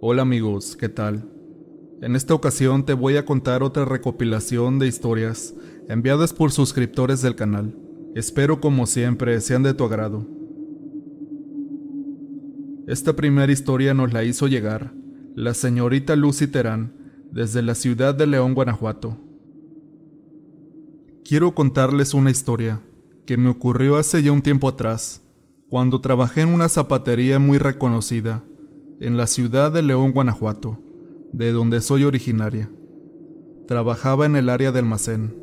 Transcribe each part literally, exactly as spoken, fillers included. Hola amigos, ¿qué tal? En esta ocasión te voy a contar otra recopilación de historias enviadas por suscriptores del canal. Espero como siempre sean de tu agrado. Esta primera historia nos la hizo llegar la señorita Lucy Terán desde la ciudad de León, Guanajuato. Quiero contarles una historia que me ocurrió hace ya un tiempo atrás, cuando trabajé en una zapatería muy reconocida en la ciudad de León, Guanajuato, de donde soy originaria. Trabajaba en el área de almacén.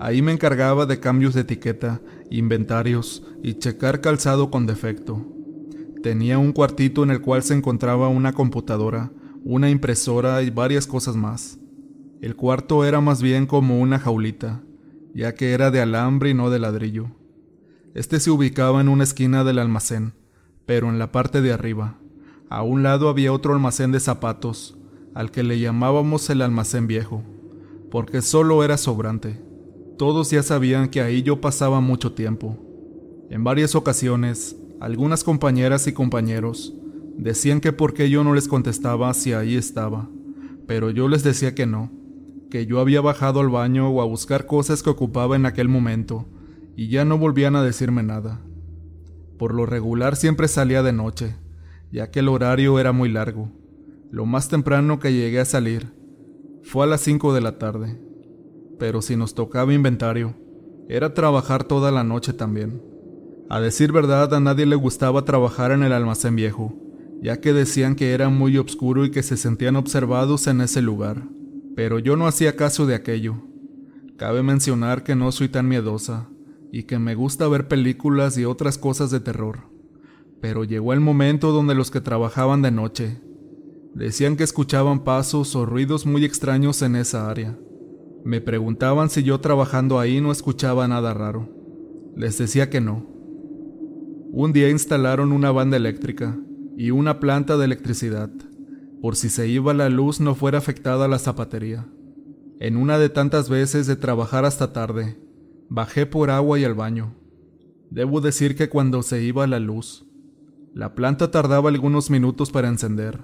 Ahí me encargaba de cambios de etiqueta, inventarios y checar calzado con defecto. Tenía un cuartito en el cual se encontraba una computadora, una impresora y varias cosas más. El cuarto era más bien como una jaulita, ya que era de alambre y no de ladrillo. Este se ubicaba en una esquina del almacén, pero en la parte de arriba. A un lado había otro almacén de zapatos, al que le llamábamos el almacén viejo, porque solo era sobrante. Todos ya sabían que ahí yo pasaba mucho tiempo. En varias ocasiones, algunas compañeras y compañeros decían que por qué yo no les contestaba si ahí estaba, pero yo les decía que no, que yo había bajado al baño o a buscar cosas que ocupaba en aquel momento, y ya no volvían a decirme nada. Por lo regular siempre salía de noche, ya que el horario era muy largo. Lo más temprano que llegué a salir fue a las cinco de la tarde, pero si nos tocaba inventario, era trabajar toda la noche también. A decir verdad, a nadie le gustaba trabajar en el almacén viejo, ya que decían que era muy oscuro y que se sentían observados en ese lugar, pero yo no hacía caso de aquello. Cabe mencionar que no soy tan miedosa y que me gusta ver películas y otras cosas de terror, pero llegó el momento donde los que trabajaban de noche decían que escuchaban pasos o ruidos muy extraños en esa área. Me preguntaban si yo trabajando ahí no escuchaba nada raro. Les decía que no. Un día instalaron una banda eléctrica y una planta de electricidad, por si se iba la luz no fuera afectada la zapatería. En una de tantas veces de trabajar hasta tarde, bajé por agua y al baño. Debo decir que cuando se iba la luz, la planta tardaba algunos minutos para encender.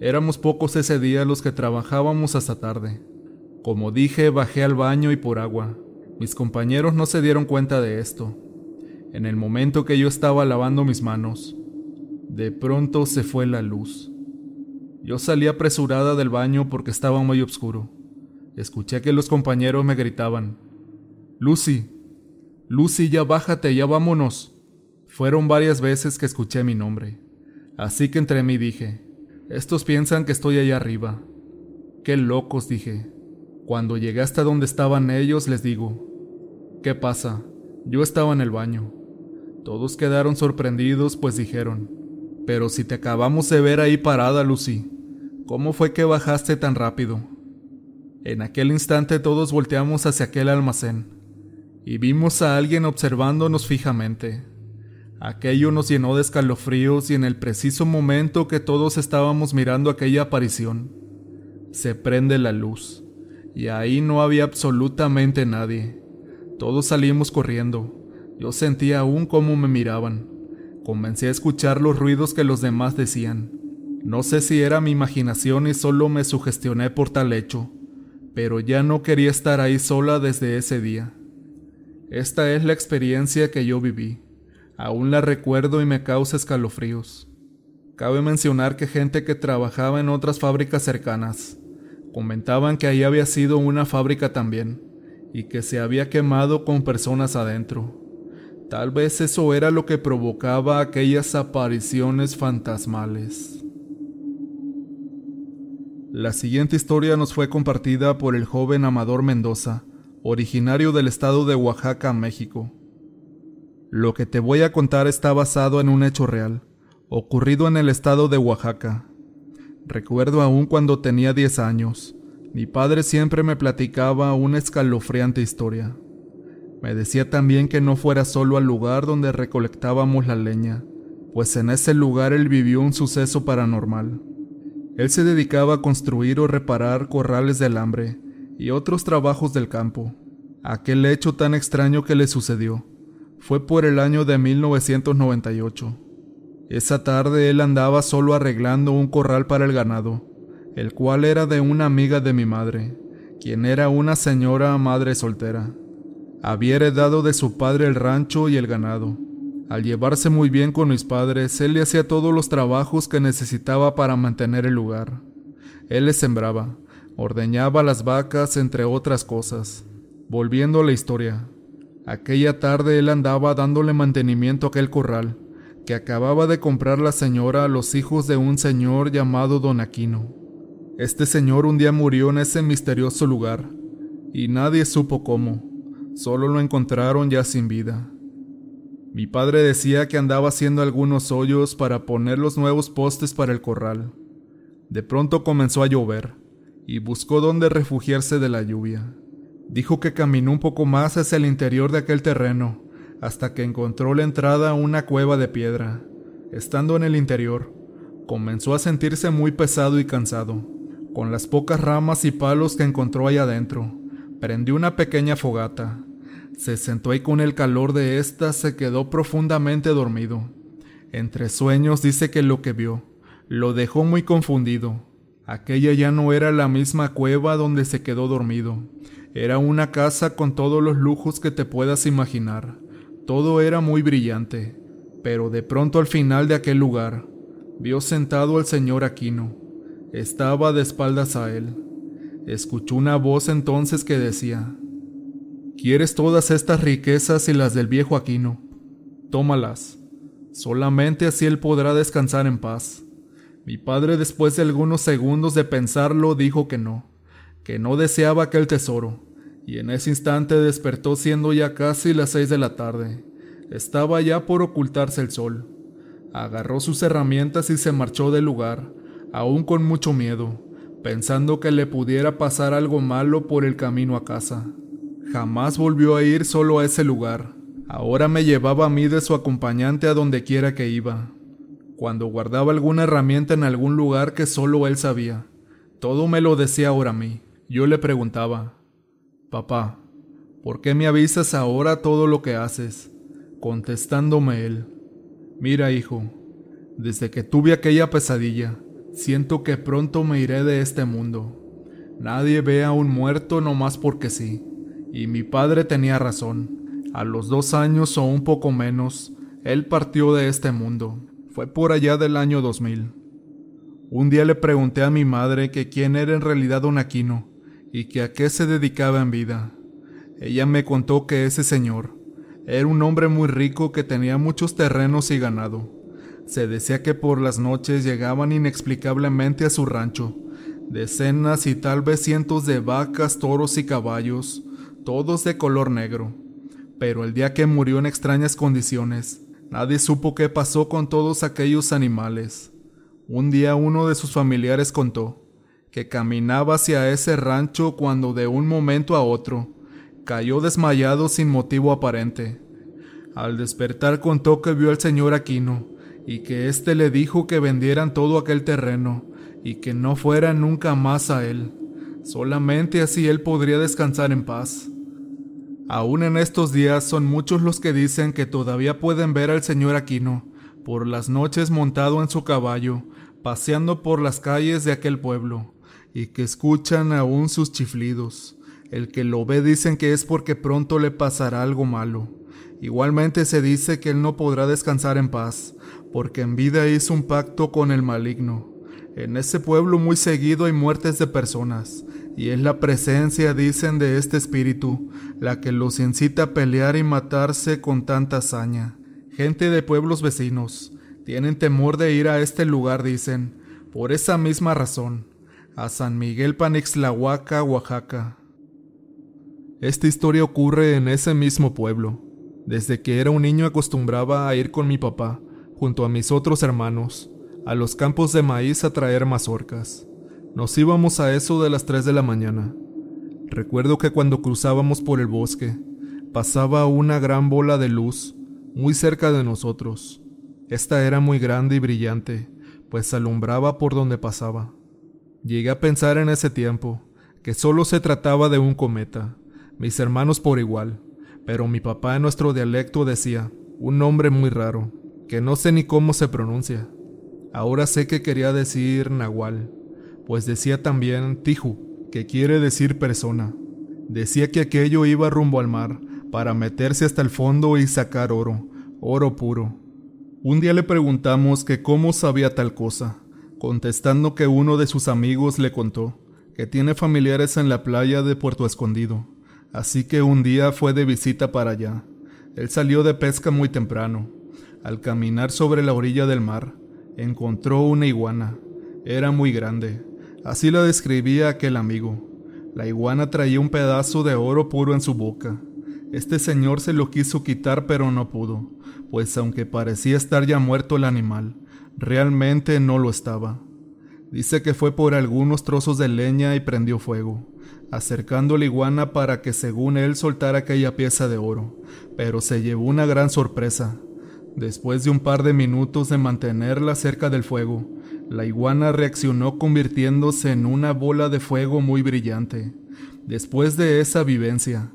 Éramos pocos ese día los que trabajábamos hasta tarde. Como dije, bajé al baño y por agua. Mis compañeros no se dieron cuenta de esto. En el momento que yo estaba lavando mis manos, de pronto se fue la luz. Yo salí apresurada del baño porque estaba muy oscuro. Escuché que los compañeros me gritaban: Lucy, Lucy, ya bájate, ya vámonos. Fueron varias veces que escuché mi nombre, así que entre mí dije: estos piensan que estoy allá arriba. ¡Qué locos!, dije. Cuando llegué hasta donde estaban ellos, les digo: ¿qué pasa? Yo estaba en el baño. Todos quedaron sorprendidos, pues dijeron: pero si te acabamos de ver ahí parada, Lucy, ¿cómo fue que bajaste tan rápido? En aquel instante todos volteamos hacia aquel almacén y vimos a alguien observándonos fijamente. Aquello nos llenó de escalofríos y en el preciso momento que todos estábamos mirando aquella aparición, se prende la luz, y ahí no había absolutamente nadie. Todos salimos corriendo. Yo sentía aún cómo me miraban. Comencé a escuchar los ruidos que los demás decían. No sé si era mi imaginación y solo me sugestioné por tal hecho, pero ya no quería estar ahí sola desde ese día. Esta es la experiencia que yo viví. Aún la recuerdo y me causa escalofríos. Cabe mencionar que gente que trabajaba en otras fábricas cercanas comentaban que ahí había sido una fábrica también y que se había quemado con personas adentro. Tal vez eso era lo que provocaba aquellas apariciones fantasmales. La siguiente historia nos fue compartida por el joven Amador Mendoza, originario del estado de Oaxaca, México. Lo que te voy a contar está basado en un hecho real, ocurrido en el estado de Oaxaca. Recuerdo aún cuando tenía diez años, mi padre siempre me platicaba una escalofriante historia. Me decía también que no fuera solo al lugar donde recolectábamos la leña, pues en ese lugar él vivió un suceso paranormal. Él se dedicaba a construir o reparar corrales de alambre y otros trabajos del campo. Aquel hecho tan extraño que le sucedió fue por el año de mil novecientos noventa y ocho. Esa tarde él andaba solo arreglando un corral para el ganado, el cual era de una amiga de mi madre, quien era una señora madre soltera. Había heredado de su padre el rancho y el ganado. Al llevarse muy bien con mis padres, él le hacía todos los trabajos que necesitaba para mantener el lugar. Él les sembraba, ordeñaba las vacas, entre otras cosas. Volviendo a la historia, aquella tarde él andaba dándole mantenimiento a aquel corral, que acababa de comprar la señora a los hijos de un señor llamado Don Aquino. Este señor un día murió en ese misterioso lugar, y nadie supo cómo, solo lo encontraron ya sin vida. Mi padre decía que andaba haciendo algunos hoyos para poner los nuevos postes para el corral. De pronto comenzó a llover, y buscó dónde refugiarse de la lluvia. Dijo que caminó un poco más hacia el interior de aquel terreno, hasta que encontró la entrada a una cueva de piedra. Estando en el interior, comenzó a sentirse muy pesado y cansado. Con las pocas ramas y palos que encontró allá adentro, prendió una pequeña fogata. Se sentó y con el calor de ésta se quedó profundamente dormido. Entre sueños dice que lo que vio lo dejó muy confundido. Aquella ya no era la misma cueva donde se quedó dormido. Era una casa con todos los lujos que te puedas imaginar. Todo era muy brillante, pero de pronto al final de aquel lugar, vio sentado al señor Aquino. Estaba de espaldas a él. Escuchó una voz entonces que decía: «¿Quieres todas estas riquezas y las del viejo Aquino? Tómalas. Solamente así él podrá descansar en paz». Mi padre, después de algunos segundos de pensarlo, dijo que no, que no deseaba aquel tesoro. Y en ese instante despertó siendo ya casi las seis de la tarde. Estaba ya por ocultarse el sol. Agarró sus herramientas y se marchó del lugar, aún con mucho miedo, pensando que le pudiera pasar algo malo por el camino a casa. Jamás volvió a ir solo a ese lugar. Ahora me llevaba a mí de su acompañante a donde quiera que iba. Cuando guardaba alguna herramienta en algún lugar que solo él sabía, todo me lo decía ahora a mí. Yo le preguntaba: «Papá, ¿por qué me avisas ahora todo lo que haces?». Contestándome él: «Mira, hijo, desde que tuve aquella pesadilla, siento que pronto me iré de este mundo. Nadie ve a un muerto nomás porque sí». Y mi padre tenía razón. A los dos años o un poco menos, él partió de este mundo. Fue por allá del año dos mil. Un día le pregunté a mi madre que quién era en realidad Don Aquino, y que a qué se dedicaba en vida. Ella me contó que ese señor era un hombre muy rico que tenía muchos terrenos y ganado. Se decía que por las noches llegaban inexplicablemente a su rancho decenas y tal vez cientos de vacas, toros y caballos, todos de color negro. Pero el día que murió en extrañas condiciones, nadie supo qué pasó con todos aquellos animales. Un día uno de sus familiares contó que caminaba hacia ese rancho cuando de un momento a otro cayó desmayado sin motivo aparente. Al despertar contó que vio al señor Aquino y que éste le dijo que vendieran todo aquel terreno y que no fuera nunca más a él. Solamente así él podría descansar en paz. Aún en estos días son muchos los que dicen que todavía pueden ver al señor Aquino por las noches montado en su caballo, paseando por las calles de aquel pueblo, y que escuchan aún sus chiflidos. El que lo ve dicen que es porque pronto le pasará algo malo. Igualmente se dice que él no podrá descansar en paz, porque en vida hizo un pacto con el maligno. En ese pueblo muy seguido hay muertes de personas, y es la presencia, dicen, de este espíritu, la que los incita a pelear y matarse con tanta hazaña. Gente de pueblos vecinos tienen temor de ir a este lugar, dicen, por esa misma razón, a San Miguel Panexlahuaca, Oaxaca. Esta historia ocurre en ese mismo pueblo. Desde que era un niño acostumbraba a ir con mi papá, junto a mis otros hermanos, a los campos de maíz a traer mazorcas. Nos íbamos a eso de las tres de la mañana. Recuerdo que cuando cruzábamos por el bosque, pasaba una gran bola de luz muy cerca de nosotros. Esta era muy grande y brillante, pues alumbraba por donde pasaba. Llegué a pensar en ese tiempo que solo se trataba de un cometa, mis hermanos por igual, pero mi papá en nuestro dialecto decía, un nombre muy raro. que no sé ni cómo se pronuncia. Ahora sé que quería decir nahual, pues decía también tiju, que quiere decir persona. Decía que aquello iba rumbo al mar, para meterse hasta el fondo y sacar oro, oro puro. Un día le preguntamos que cómo sabía tal cosa, contestando que uno de sus amigos le contó que tiene familiares en la playa de Puerto Escondido, así que un día fue de visita para allá. Él salió de pesca muy temprano. Al caminar sobre la orilla del mar, encontró una iguana. Era muy grande, así la describía aquel amigo. La iguana traía un pedazo de oro puro en su boca. Este señor se lo quiso quitar, pero no pudo, pues aunque parecía estar ya muerto el animal, realmente no lo estaba. Dice que fue por algunos trozos de leña y prendió fuego, acercando la iguana para que según él soltara aquella pieza de oro, pero se llevó una gran sorpresa. Después de un par de minutos de mantenerla cerca del fuego, la iguana reaccionó convirtiéndose en una bola de fuego muy brillante. Después de esa vivencia,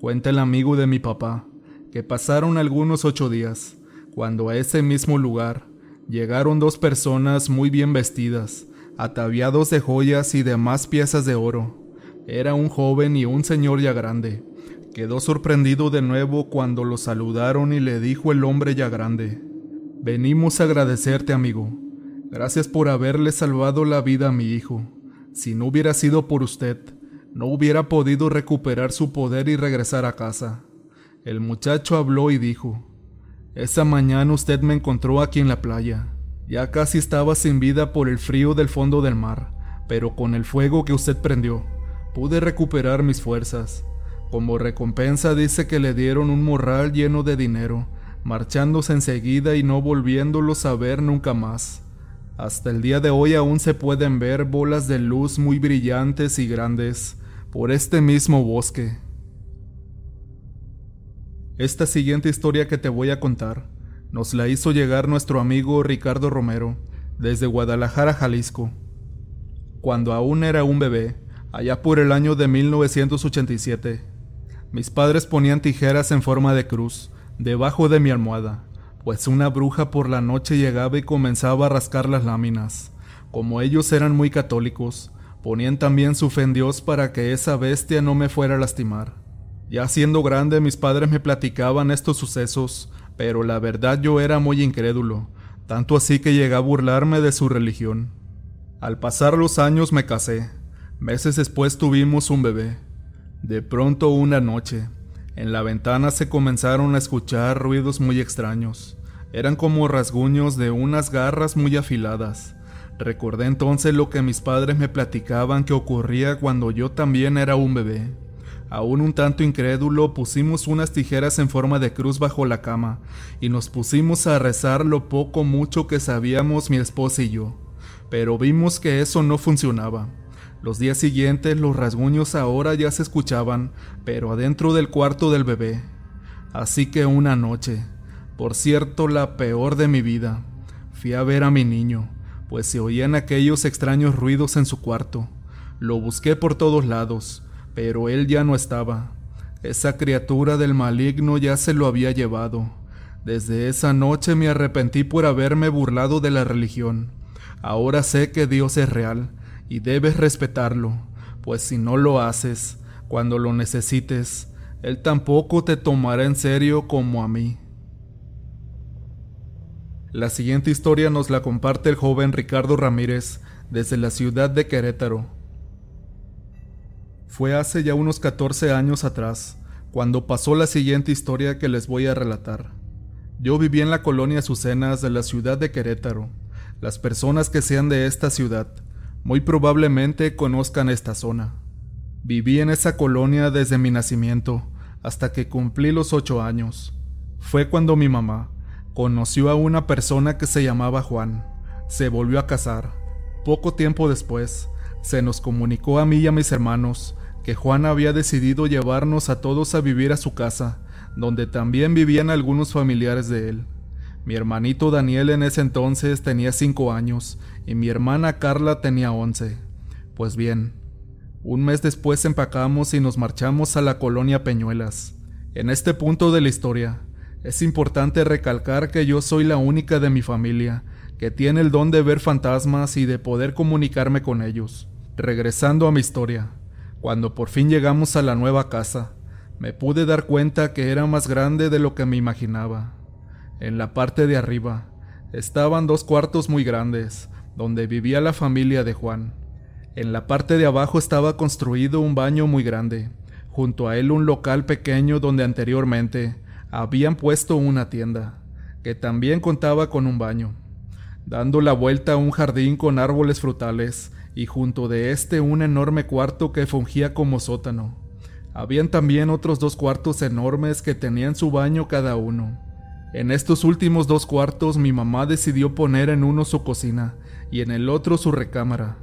cuenta el amigo de mi papá, que pasaron algunos ocho días, cuando a ese mismo lugar llegaron dos personas muy bien vestidas, ataviados de joyas y demás piezas de oro. Era un joven y un señor ya grande. Quedó sorprendido de nuevo cuando lo saludaron y le dijo el hombre ya grande: «Venimos a agradecerte, amigo. Gracias por haberle salvado la vida a mi hijo. Si no hubiera sido por usted, no hubiera podido recuperar su poder y regresar a casa». El muchacho habló y dijo: «Esa mañana usted me encontró aquí en la playa. Ya casi estaba sin vida por el frío del fondo del mar, pero con el fuego que usted prendió, pude recuperar mis fuerzas». Como recompensa dice que le dieron un morral lleno de dinero, marchándose enseguida y no volviéndolos a ver nunca más. Hasta el día de hoy aún se pueden ver bolas de luz muy brillantes y grandes por este mismo bosque. Esta siguiente historia que te voy a contar nos la hizo llegar nuestro amigo Ricardo Romero desde Guadalajara, Jalisco. Cuando aún era un bebé, allá por el año de mil novecientos ochenta y siete, mis padres ponían tijeras en forma de cruz debajo de mi almohada, pues una bruja por la noche llegaba y comenzaba a rascar las láminas. Como ellos eran muy católicos, ponían también su fe en Dios para que esa bestia no me fuera a lastimar. Ya siendo grande, mis padres me platicaban estos sucesos, pero la verdad yo era muy incrédulo, tanto así que llegué a burlarme de su religión. Al pasar los años me casé. Meses después tuvimos un bebé. De pronto una noche, en la ventana se comenzaron a escuchar ruidos muy extraños. Eran como rasguños de unas garras muy afiladas. Recordé entonces lo que mis padres me platicaban que ocurría cuando yo también era un bebé. Aún un tanto incrédulo, pusimos unas tijeras en forma de cruz bajo la cama y nos pusimos a rezar lo poco mucho que sabíamos mi esposa y yo. Pero vimos que eso no funcionaba. Los días siguientes los rasguños ahora ya se escuchaban, pero adentro del cuarto del bebé. Así que una noche, por cierto, la peor de mi vida, fui a ver a mi niño, pues se oían aquellos extraños ruidos en su cuarto. Lo busqué por todos lados, pero él ya no estaba. Esa criatura del maligno ya se lo había llevado. Desde esa noche me arrepentí por haberme burlado de la religión. Ahora sé que Dios es real y debes respetarlo, pues si no lo haces, cuando lo necesites, él tampoco te tomará en serio como a mí. La siguiente historia nos la comparte el joven Ricardo Ramírez desde la ciudad de Querétaro. Fue hace ya unos catorce años atrás cuando pasó la siguiente historia que les voy a relatar. Yo viví en la colonia Azucenas de la ciudad de Querétaro. Las personas que sean de esta ciudad muy probablemente conozcan esta zona. Viví en esa colonia desde mi nacimiento hasta que cumplí los ocho años. Fue cuando mi mamá conoció a una persona que se llamaba Juan. Se volvió a casar. Poco tiempo después, se nos comunicó a mí y a mis hermanos que Juan había decidido llevarnos a todos a vivir a su casa, donde también vivían algunos familiares de él. Mi hermanito Daniel en ese entonces tenía cinco años y mi hermana Carla tenía once. Pues bien, un mes después empacamos y nos marchamos a la colonia Peñuelas. En este punto de la historia, Es importante recalcar que yo soy la única de mi familia que tiene el don de ver fantasmas y de poder comunicarme con ellos. Regresando a mi historia, cuando por fin llegamos a la nueva casa, me pude dar cuenta que era más grande de lo que me imaginaba. En la parte de arriba, estaban dos cuartos muy grandes, donde vivía la familia de Juan. En la parte de abajo estaba construido un baño muy grande, junto a él un local pequeño donde anteriormente habían puesto una tienda, que también contaba con un baño. Dando la vuelta a un jardín con árboles frutales, y junto de este un enorme cuarto que fungía como sótano. Habían también otros dos cuartos enormes que tenían su baño cada uno. En estos últimos dos cuartos mi mamá decidió poner en uno su cocina y en el otro su recámara.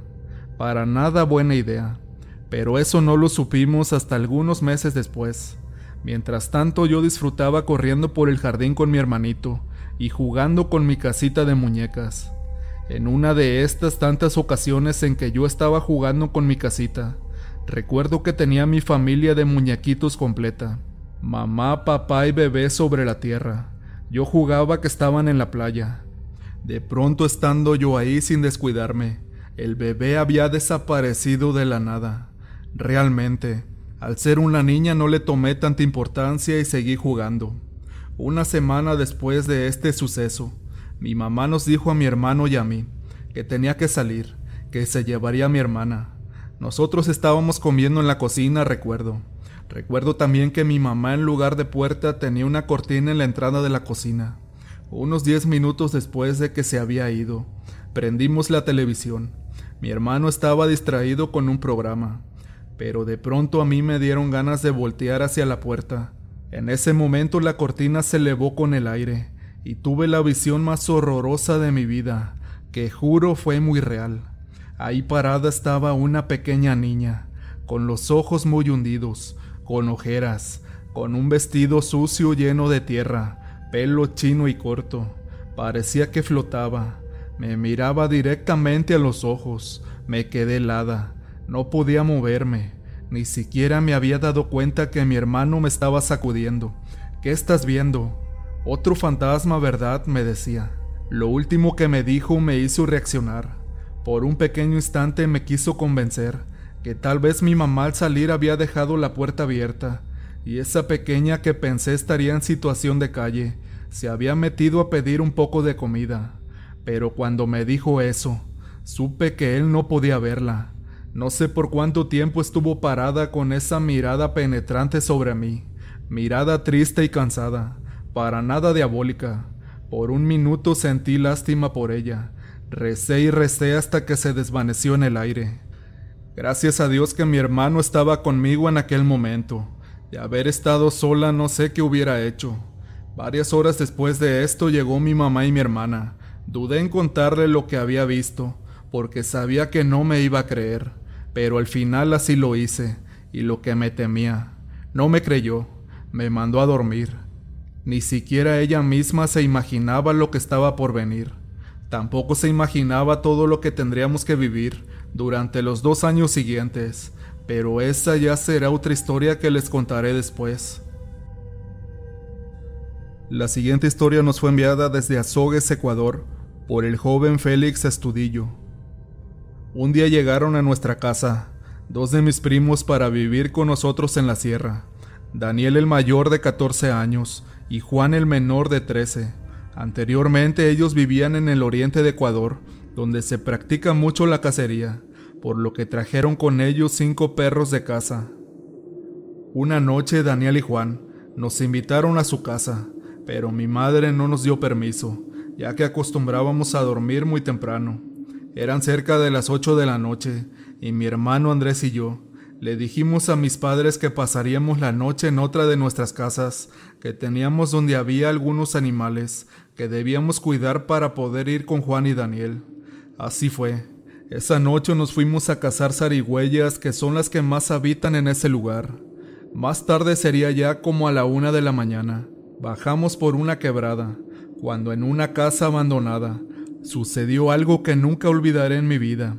Para nada buena idea, pero eso no lo supimos hasta algunos meses después. Mientras tanto yo disfrutaba corriendo por el jardín con mi hermanito y jugando con mi casita de muñecas. En una de estas tantas ocasiones en que yo estaba jugando con mi casita, recuerdo que tenía mi familia de muñequitos completa, mamá, papá y bebé sobre la tierra. Yo jugaba que estaban en la playa. De pronto, estando yo ahí sin descuidarme, el bebé había desaparecido de la nada. Realmente, al ser una niña no le tomé tanta importancia y seguí jugando. Una semana después de este suceso, mi mamá nos dijo a mi hermano y a mí que tenía que salir, que se llevaría a mi hermana. Nosotros estábamos comiendo en la cocina, recuerdo. Recuerdo también que mi mamá en lugar de puerta tenía una cortina en la entrada de la cocina. Unos diez minutos después de que se había ido, prendimos la televisión. Mi hermano estaba distraído con un programa, pero de pronto a mí me dieron ganas de voltear hacia la puerta. En ese momento la cortina se elevó con el aire. Y tuve la visión más horrorosa de mi vida, que juro fue muy real. Ahí parada estaba una pequeña niña, con los ojos muy hundidos, con ojeras, con un vestido sucio lleno de tierra, pelo chino y corto. Parecía que flotaba, me miraba directamente a los ojos, me quedé helada, no podía moverme, ni siquiera me había dado cuenta que mi hermano me estaba sacudiendo. ¿Qué estás viendo? Otro fantasma, ¿verdad?, me decía. Lo último que me dijo me hizo reaccionar. Por un pequeño instante me quiso convencer que tal vez mi mamá al salir había dejado la puerta abierta y esa pequeña que pensé estaría en situación de calle se había metido a pedir un poco de comida. Pero cuando me dijo eso, supe que él no podía verla. No sé por cuánto tiempo estuvo parada con esa mirada penetrante sobre mí, mirada triste y cansada. Para nada diabólica. Por un minuto sentí lástima por ella. Recé y recé hasta que se desvaneció en el aire. Gracias a Dios que mi hermano estaba conmigo en aquel momento. De haber estado sola no sé qué hubiera hecho. Varias horas después de esto llegó mi mamá y mi hermana. Dudé en contarle lo que había visto, porque sabía que no me iba a creer. Pero al final así lo hice, y lo que me temía. No me creyó, me mandó a dormir. Ni siquiera ella misma se imaginaba lo que estaba por venir. Tampoco se imaginaba todo lo que tendríamos que vivir durante los dos años siguientes, pero esa ya será otra historia que les contaré después. La siguiente historia nos fue enviada desde Azogues, Ecuador, por el joven Félix Estudillo. Un día llegaron a nuestra casa dos de mis primos para vivir con nosotros en la sierra. Daniel el mayor de catorce años y Juan el menor de trece. Anteriormente ellos vivían en el oriente de Ecuador, donde se practica mucho la cacería, por lo que trajeron con ellos cinco perros de caza. Una noche Daniel y Juan nos invitaron a su casa, pero mi madre no nos dio permiso, ya que acostumbrábamos a dormir muy temprano. Eran cerca de las ocho de la noche y mi hermano Andrés y yo le dijimos a mis padres que pasaríamos la noche en otra de nuestras casas que teníamos donde había algunos animales que debíamos cuidar para poder ir con Juan y Daniel. Así fue. Esa noche nos fuimos a cazar zarigüeyas, que son las que más habitan en ese lugar. Más tarde sería ya como a la una de la mañana. Bajamos por una quebrada, cuando en una casa abandonada sucedió algo que nunca olvidaré en mi vida.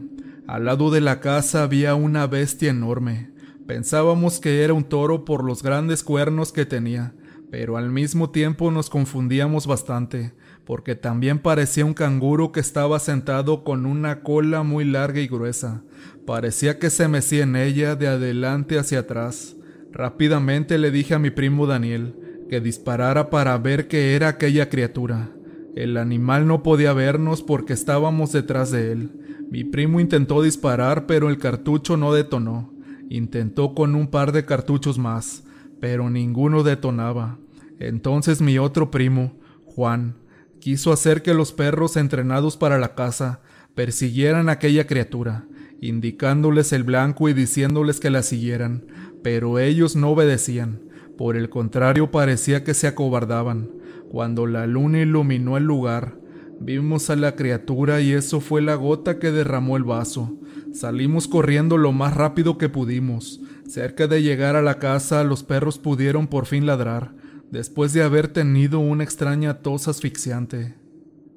Al lado de la casa había una bestia enorme. Pensábamos que era un toro por los grandes cuernos que tenía, Pero al mismo tiempo nos confundíamos bastante, porque también parecía un canguro que estaba sentado con una cola muy larga y gruesa. Parecía que se mecía en ella de adelante hacia atrás. Rápidamente le dije a mi primo Daniel que disparara para ver qué era aquella criatura. El animal no podía vernos porque estábamos detrás de él. Mi primo intentó disparar, pero el cartucho no detonó. Intentó con un par de cartuchos más, pero ninguno detonaba. Entonces mi otro primo, Juan, quiso hacer que los perros entrenados para la caza persiguieran a aquella criatura, indicándoles el blanco y diciéndoles que la siguieran, pero ellos no obedecían. Por el contrario, parecía que se acobardaban. Cuando la luna iluminó el lugar, vimos a la criatura y eso fue la gota que derramó el vaso. Salimos corriendo lo más rápido que pudimos. Cerca de llegar a la casa, los perros pudieron por fin ladrar, después de haber tenido una extraña tos asfixiante.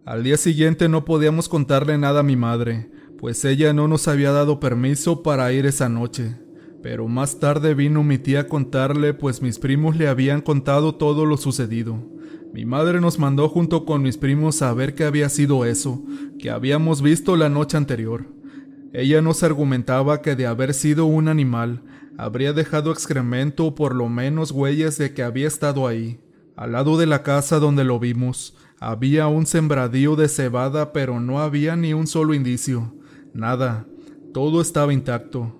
Al día siguiente no podíamos contarle nada a mi madre, pues ella no nos había dado permiso para ir esa noche. Pero más tarde vino mi tía a contarle, pues mis primos le habían contado todo lo sucedido. Mi madre nos mandó junto con mis primos a ver qué había sido eso que habíamos visto la noche anterior. Ella nos argumentaba que de haber sido un animal, habría dejado excremento o por lo menos huellas de que había estado ahí. Al lado de la casa donde lo vimos, había un sembradío de cebada, pero no había ni un solo indicio. Nada, todo estaba intacto.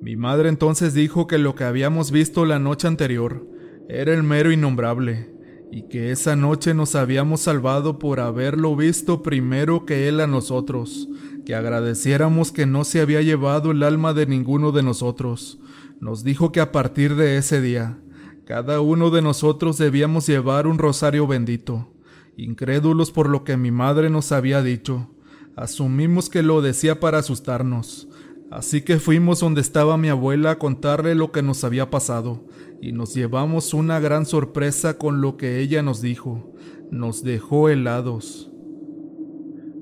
Mi madre entonces dijo que lo que habíamos visto la noche anterior era el mero innombrable, y que esa noche nos habíamos salvado por haberlo visto primero que él a nosotros, que agradeciéramos que no se había llevado el alma de ninguno de nosotros. Nos dijo que a partir de ese día, cada uno de nosotros debíamos llevar un rosario bendito. Incrédulos por lo que mi madre nos había dicho, asumimos que lo decía para asustarnos. Así que fuimos donde estaba mi abuela a contarle lo que nos había pasado, y nos llevamos una gran sorpresa con lo que ella nos dijo. Nos dejó helados.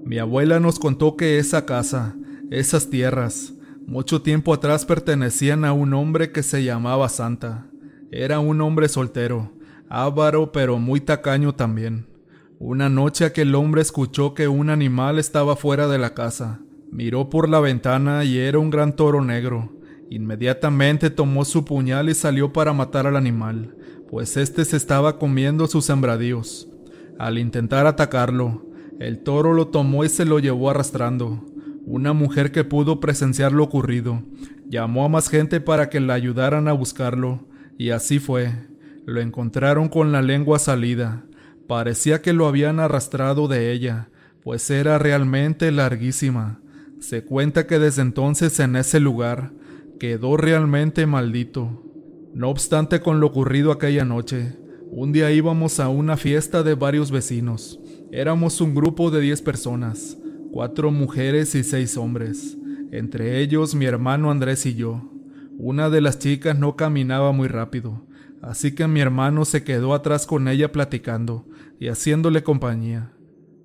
Mi abuela nos contó que esa casa, esas tierras, mucho tiempo atrás pertenecían a un hombre que se llamaba Santa. Era un hombre soltero, avaro pero muy tacaño también. Una noche aquel hombre escuchó que un animal estaba fuera de la casa. Miró por la ventana y era un gran toro negro. Inmediatamente tomó su puñal y salió para matar al animal, pues éste se estaba comiendo sus sembradíos. Al intentar atacarlo, el toro lo tomó y se lo llevó arrastrando. Una mujer que pudo presenciar lo ocurrido llamó a más gente para que la ayudaran a buscarlo, y así fue. Lo encontraron con la lengua salida. Parecía que lo habían arrastrado de ella, pues era realmente larguísima. Se cuenta que desde entonces en ese lugar quedó realmente maldito. No obstante, con lo ocurrido aquella noche, un día íbamos a una fiesta de varios vecinos. Éramos un grupo de diez personas, cuatro mujeres y seis hombres, entre ellos mi hermano Andrés y yo. Una de las chicas no caminaba muy rápido, así que mi hermano se quedó atrás con ella platicando y haciéndole compañía.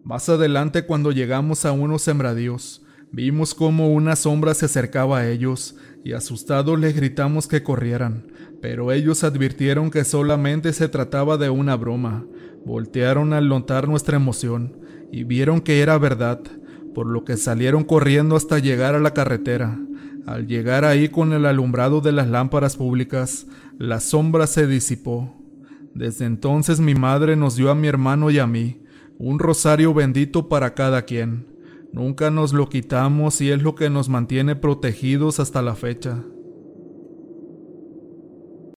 Más adelante, cuando llegamos a unos sembradíos, vimos cómo una sombra se acercaba a ellos y asustados les gritamos que corrieran, pero ellos advirtieron que solamente se trataba de una broma. Voltearon al notar nuestra emoción y vieron que era verdad, por lo que salieron corriendo hasta llegar a la carretera. Al llegar ahí con el alumbrado de las lámparas públicas, la sombra se disipó. Desde entonces mi madre nos dio a mi hermano y a mí un rosario bendito para cada quien. Nunca nos lo quitamos y es lo que nos mantiene protegidos hasta la fecha.